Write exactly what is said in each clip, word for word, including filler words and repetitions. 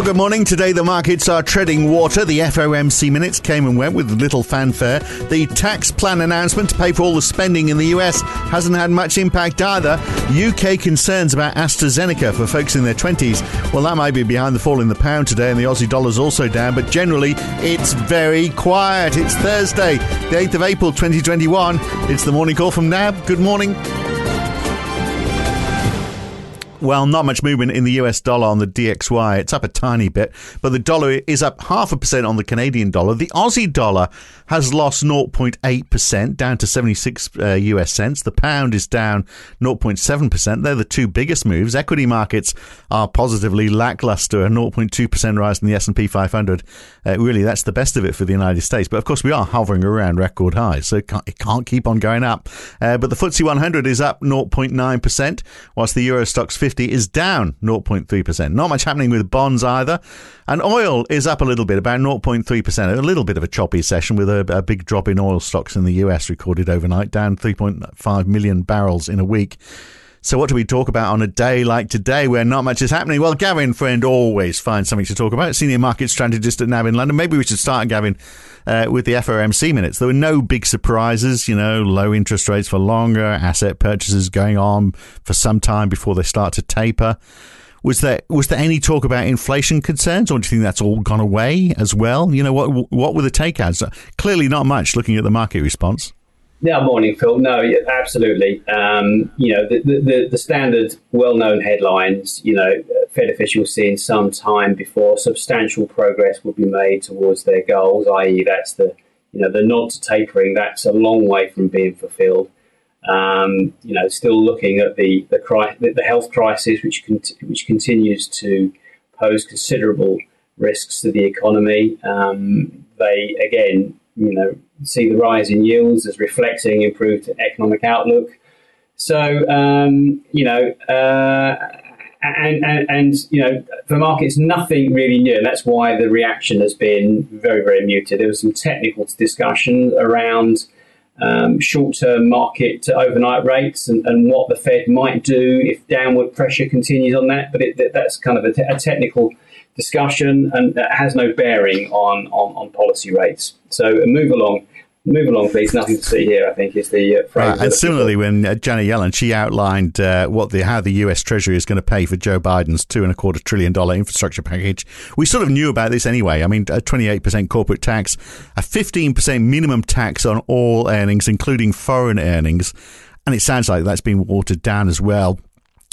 Well, good morning. Today the markets are treading water. The F O M C minutes came and went with little fanfare. The tax plan announcement to pay for all the spending in the U S hasn't had much impact either. U K concerns about AstraZeneca for folks in their twenties. Well, that might be behind the fall in the pound today, and the Aussie dollar's also down, but generally it's very quiet. It's Thursday, the eighth of April twenty twenty-one. It's the Morning Call from N A B. Good morning. Well, not much movement in the U S dollar on the D X Y. It's up a tiny bit, but the dollar is up half a percent on the Canadian dollar. The Aussie dollar has lost zero point eight percent, down to seventy-six uh, U S cents. The pound is down zero point seven percent. They're the two biggest moves. Equity markets are positively lackluster, a zero point two percent rise in the S and P five hundred. Uh, really, that's the best of it for the United States. But of course, we are hovering around record highs, so it can't, it can't keep on going up. Uh, but the F T S E one hundred is up zero point nine percent, whilst the Euro Stoxx fifty is down zero point three percent. Not much happening with bonds either. And oil is up a little bit, about zero point three percent. A little bit of a choppy session with a, a big drop in oil stocks in the U S recorded overnight, down three point five million barrels in a week. So what do we talk about on a day like today where not much is happening? Well, Gavin Friend always finds something to talk about. Senior market strategist at N A B in London. Maybe we should start, Gavin, uh, with the F O M C minutes. There were no big surprises, you know, low interest rates for longer, asset purchases going on for some time before they start to taper. Was there was there any talk about inflation concerns, or do you think that's all gone away as well? You know, what what were the takeouts? Clearly not much looking at the market response. Yeah, morning, Phil. No, yeah, absolutely. Um, you know, the, the, the standard well-known headlines, you know, Fed officials seeing some time before substantial progress will be made towards their goals, that is that's the, you know, the nod to tapering. That's a long way from being fulfilled. Um, you know, still looking at the the, cri- the health crisis, which, con- which continues to pose considerable risks to the economy. Um, they, again, you know, see the rise in yields as reflecting improved economic outlook. So, um, you know, uh, and, and, and, you know, for markets, nothing really new. And that's why the reaction has been very, very muted. There was some technical discussion around um, short-term market to overnight rates and, and what the Fed might do if downward pressure continues on that. But it, that's kind of a, te- a technical discussion, and that has no bearing on, on, on policy rates. So move along, move along, please. Nothing to see here, I think, is the uh, phrase. Right. And similarly, when uh, Janet Yellen, she outlined uh, what the how the U S Treasury is going to pay for Joe Biden's two and a quarter trillion dollar infrastructure package. We sort of knew about this anyway. I mean, a twenty-eight percent corporate tax, a fifteen percent minimum tax on all earnings, including foreign earnings. And it sounds like that's been watered down as well.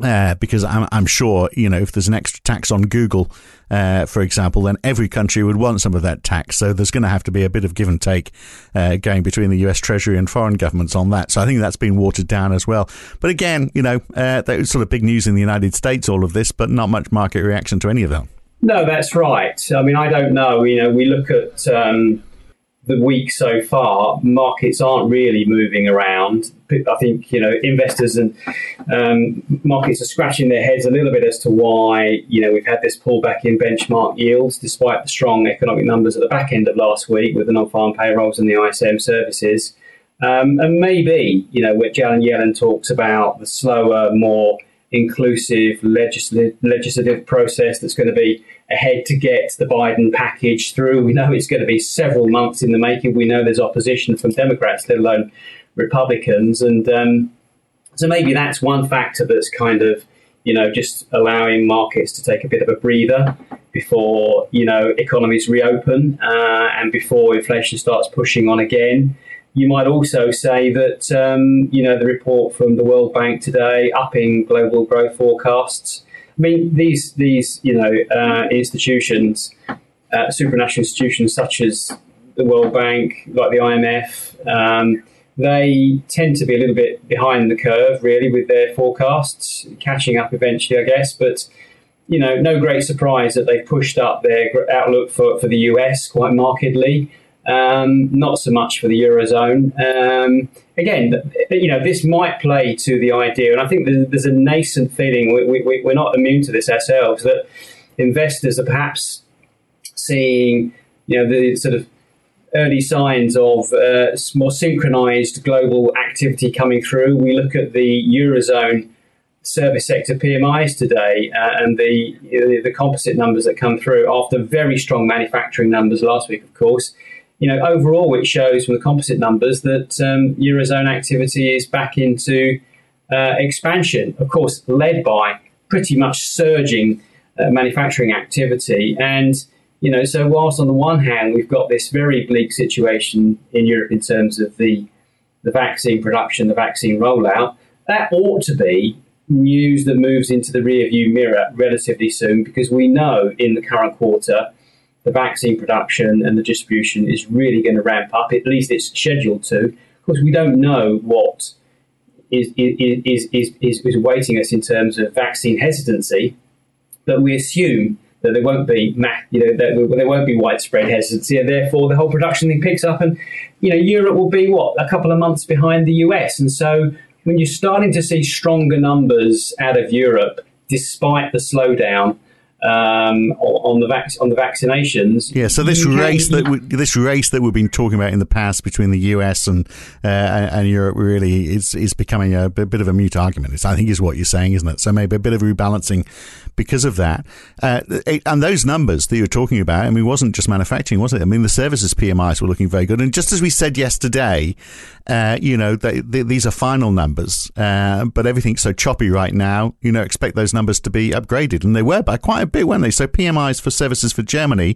Uh, because I'm, I'm sure, you know, if there's an extra tax on Google, uh, for example, then every country would want some of that tax. So there's going to have to be a bit of give and take uh, going between the U S Treasury and foreign governments on that. So I think that's been watered down as well. But again, you know, uh, that was sort of big news in the United States, all of this, but not much market reaction to any of them. No, that's right. I mean, I don't know. You know, we look at um, the week so far, markets aren't really moving around. I think, you know, investors and um, markets are scratching their heads a little bit as to why, you know, we've had this pullback in benchmark yields despite the strong economic numbers at the back end of last week with the non-farm payrolls and the I S M services. Um, and maybe, you know, where Janet Yellen talks about the slower, more inclusive legislative, legislative process that's going to be ahead to get the Biden package through. We know it's going to be several months in the making. We know there's opposition from Democrats, let alone Republicans. And um, so maybe that's one factor that's kind of, you know, just allowing markets to take a bit of a breather before, you know, economies reopen uh, and before inflation starts pushing on again. You might also say that, um, you know, the report from the World Bank today upping global growth forecasts. I mean, these, these you know, uh, institutions, uh, supranational institutions such as the World Bank, like the I M F, um, they tend to be a little bit behind the curve, really, with their forecasts, catching up eventually, I guess. But, you know, no great surprise that they've pushed up their outlook for, for the U S quite markedly. Um, not so much for the Eurozone. Um, again, you know, this might play to the idea, and I think there's a nascent feeling, we, we, we're not immune to this ourselves, that investors are perhaps seeing, you know, the sort of early signs of uh, more synchronized global activity coming through. We look at the Eurozone service sector P M Is today uh, and the, you know, the composite numbers that come through after very strong manufacturing numbers last week, of course. You know, overall, it shows from the composite numbers that um, Eurozone activity is back into uh, expansion, of course, led by pretty much surging uh, manufacturing activity. And, you know, so whilst on the one hand, we've got this very bleak situation in Europe in terms of the, the vaccine production, the vaccine rollout, that ought to be news that moves into the rearview mirror relatively soon, because we know in the current quarter the vaccine production and the distribution is really going to ramp up. At least it's scheduled to. Of course, we don't know what is is is is, is awaiting us in terms of vaccine hesitancy, but we assume that there won't be, you know, that there won't be widespread hesitancy, and therefore the whole production thing picks up, and you know, Europe will be what, a couple of months behind the U S, and so when you're starting to see stronger numbers out of Europe despite the slowdown Um, on the vac- on the vaccinations. Yeah, so this race that we, this race that we've been talking about in the past between the U S and uh, and Europe really is is becoming a bit of a mute argument. It's, I think, is what you're saying, isn't it? So maybe a bit of rebalancing because of that. Uh, it, and those numbers that you're talking about, I mean, wasn't just manufacturing, was it? I mean, the services P M Is were looking very good. And just as we said yesterday, uh, you know, they, they, these are final numbers, uh, but everything's so choppy right now. You know, expect those numbers to be upgraded, and they were by quite a bit, weren't they? So P M Is for services for Germany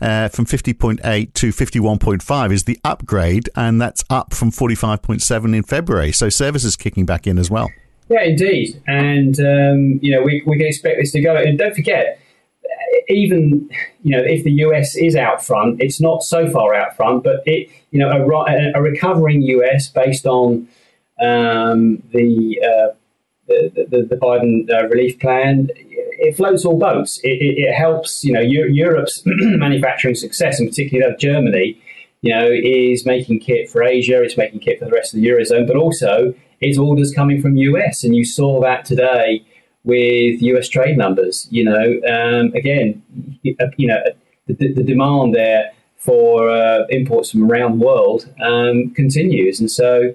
uh, from fifty point eight to fifty-one point five is the upgrade, and that's up from forty-five point seven in February. So services kicking back in as well. Yeah, indeed. And, um, you know, we, we can expect this to go. And don't forget, even, you know, if the U S is out front, it's not so far out front, but, it, you know, a, a recovering U S based on um, the, uh, the, the, the Biden uh, relief plan, it floats all boats. It, it, it helps, you know, Europe's manufacturing success, and particularly that of Germany, you know, is making kit for Asia, it's making kit for the rest of the Eurozone, but also its orders coming from U S. And you saw that today with U S trade numbers, you know, um, again, you know, the, the demand there for uh, imports from around the world um, continues. And so,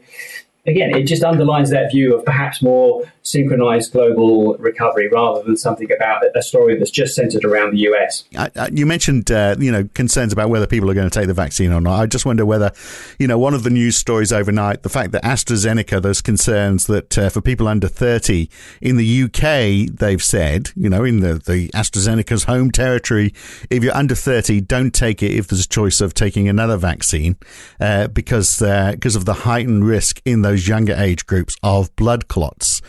again, it just underlines that view of perhaps more synchronized global recovery rather than something about a story that's just centered around the U S. I, I, you mentioned, uh, you know, concerns about whether people are going to take the vaccine or not. I just wonder whether, you know, one of the news stories overnight, the fact that AstraZeneca, there's concerns that uh, for people under thirty in the U K, they've said, you know, in the, the AstraZeneca's home territory, if you're under thirty, don't take it if there's a choice of taking another vaccine uh, because uh, because of the heightened risk in those younger age groups of blood clots.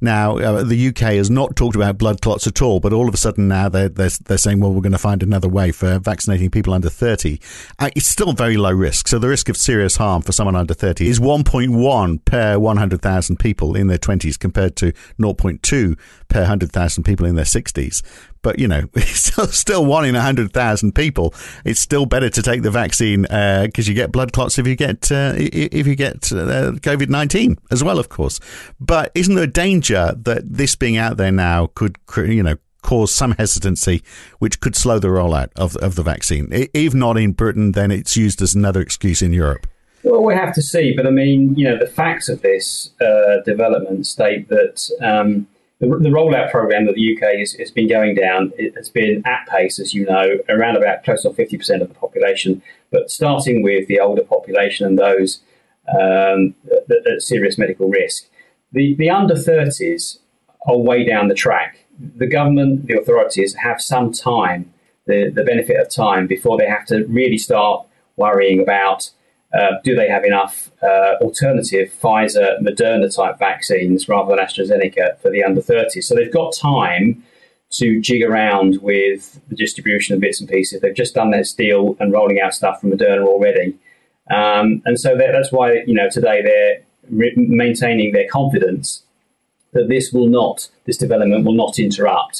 Now, uh, the U K has not talked about blood clots at all, but all of a sudden now they're, they're, they're saying, well, we're going to find another way for vaccinating people under thirty. Uh, it's still very low risk. So the risk of serious harm for someone under thirty is one point one per one hundred thousand people in their twenties compared to zero point two per one hundred thousand people in their sixties. But, you know, it's still one in one hundred thousand people. It's still better to take the vaccine because uh, you get blood clots if you get uh, if you get uh, COVID nineteen as well, of course. But isn't there a danger that this being out there now could, you know, cause some hesitancy, which could slow the rollout of, of the vaccine? If not in Britain, then it's used as another excuse in Europe. Well, we have to see. But, I mean, you know, the facts of this uh, development state that um, – The, the rollout program that the U K has been going down, it has been at pace, as you know, around about close to fifty percent of the population, but starting with the older population and those um, at serious medical risk. The, the under thirties are way down the track. The government, the authorities have some time, the, the benefit of time, before they have to really start worrying about Uh, do they have enough uh, alternative Pfizer, Moderna-type vaccines rather than AstraZeneca for the under thirties? So they've got time to jig around with the distribution of bits and pieces. They've just done this deal and rolling out stuff from Moderna already. Um, and so that, that's why, you know, today they're re- maintaining their confidence that this will not, this development will not interrupt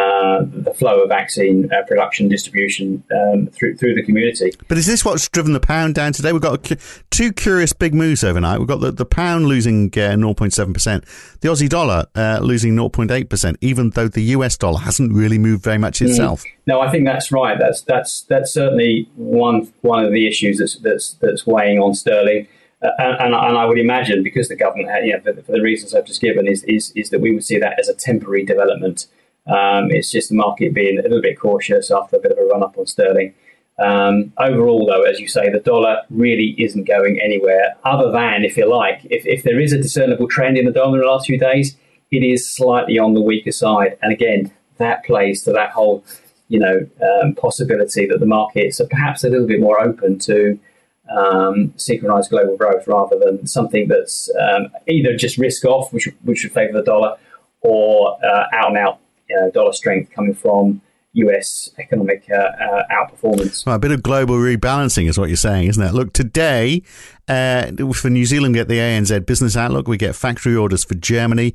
Uh, the flow of vaccine uh, production, distribution um, through through the community. But is this what's driven the pound down today? We've got a, two curious big moves overnight. We've got the, the pound losing uh, zero point seven percent, the Aussie dollar uh, losing zero point eight percent, even though the U S dollar hasn't really moved very much itself. Mm. No, I think that's right. That's that's that's certainly one one of the issues that's that's that's weighing on sterling. Uh, and, and I would imagine, because the government, you know, for, for the reasons I've just given, is, is is that we would see that as a temporary development. Um, it's just the market being a little bit cautious after a bit of a run-up on sterling. Um, overall, though, as you say, the dollar really isn't going anywhere, other than, if you like, if, if there is a discernible trend in the dollar in the last few days, it is slightly on the weaker side. And again, that plays to that whole, you know, um, possibility that the markets are perhaps a little bit more open to Um, synchronized global growth rather than something that's um, either just risk off, which which would favor the dollar, or uh, out and out you know, dollar strength coming from U S economic uh, uh, outperformance. Well, a bit of global rebalancing is what you're saying, isn't it? Look, today uh, for New Zealand, we get the A N Z business outlook. We get factory orders for Germany.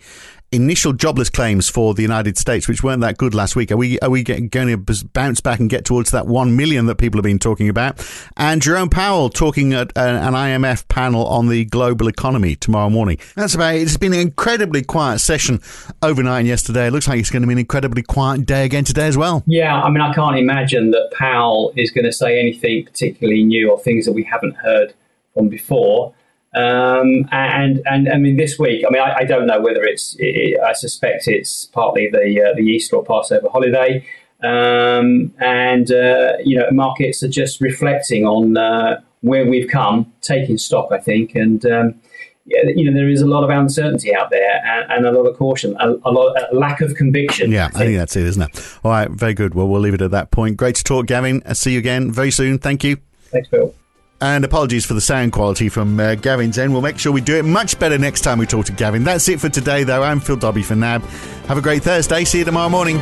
Initial jobless claims for the United States, which weren't that good last week. Are we are we getting, going to bounce back and get towards that one million that people have been talking about? And Jerome Powell talking at an I M F panel on the global economy tomorrow morning. That's about it. It's been an incredibly quiet session overnight and yesterday. It looks like it's going to be an incredibly quiet day again today as well. Yeah, I mean, I can't imagine that Powell is going to say anything particularly new or things that we haven't heard from before. Um, and, and I mean, this week, I mean, I, I don't know whether it's, it, I suspect it's partly the uh, the Easter or Passover holiday. Um, and, uh, you know, markets are just reflecting on uh, where we've come, taking stock, I think. And, um, yeah, you know, there is a lot of uncertainty out there and, and a lot of caution, a, a lot of a lack of conviction. Yeah, I think. I think that's it, isn't it? All right. Very good. Well, we'll leave it at that point. Great to talk, Gavin. I'll see you again very soon. Thank you. Thanks, Bill. And apologies for the sound quality from uh, Gavin's end. We'll make sure we do it much better next time we talk to Gavin. That's it for today, though. I'm Phil Dobby for N A B. Have a great Thursday. See you tomorrow morning.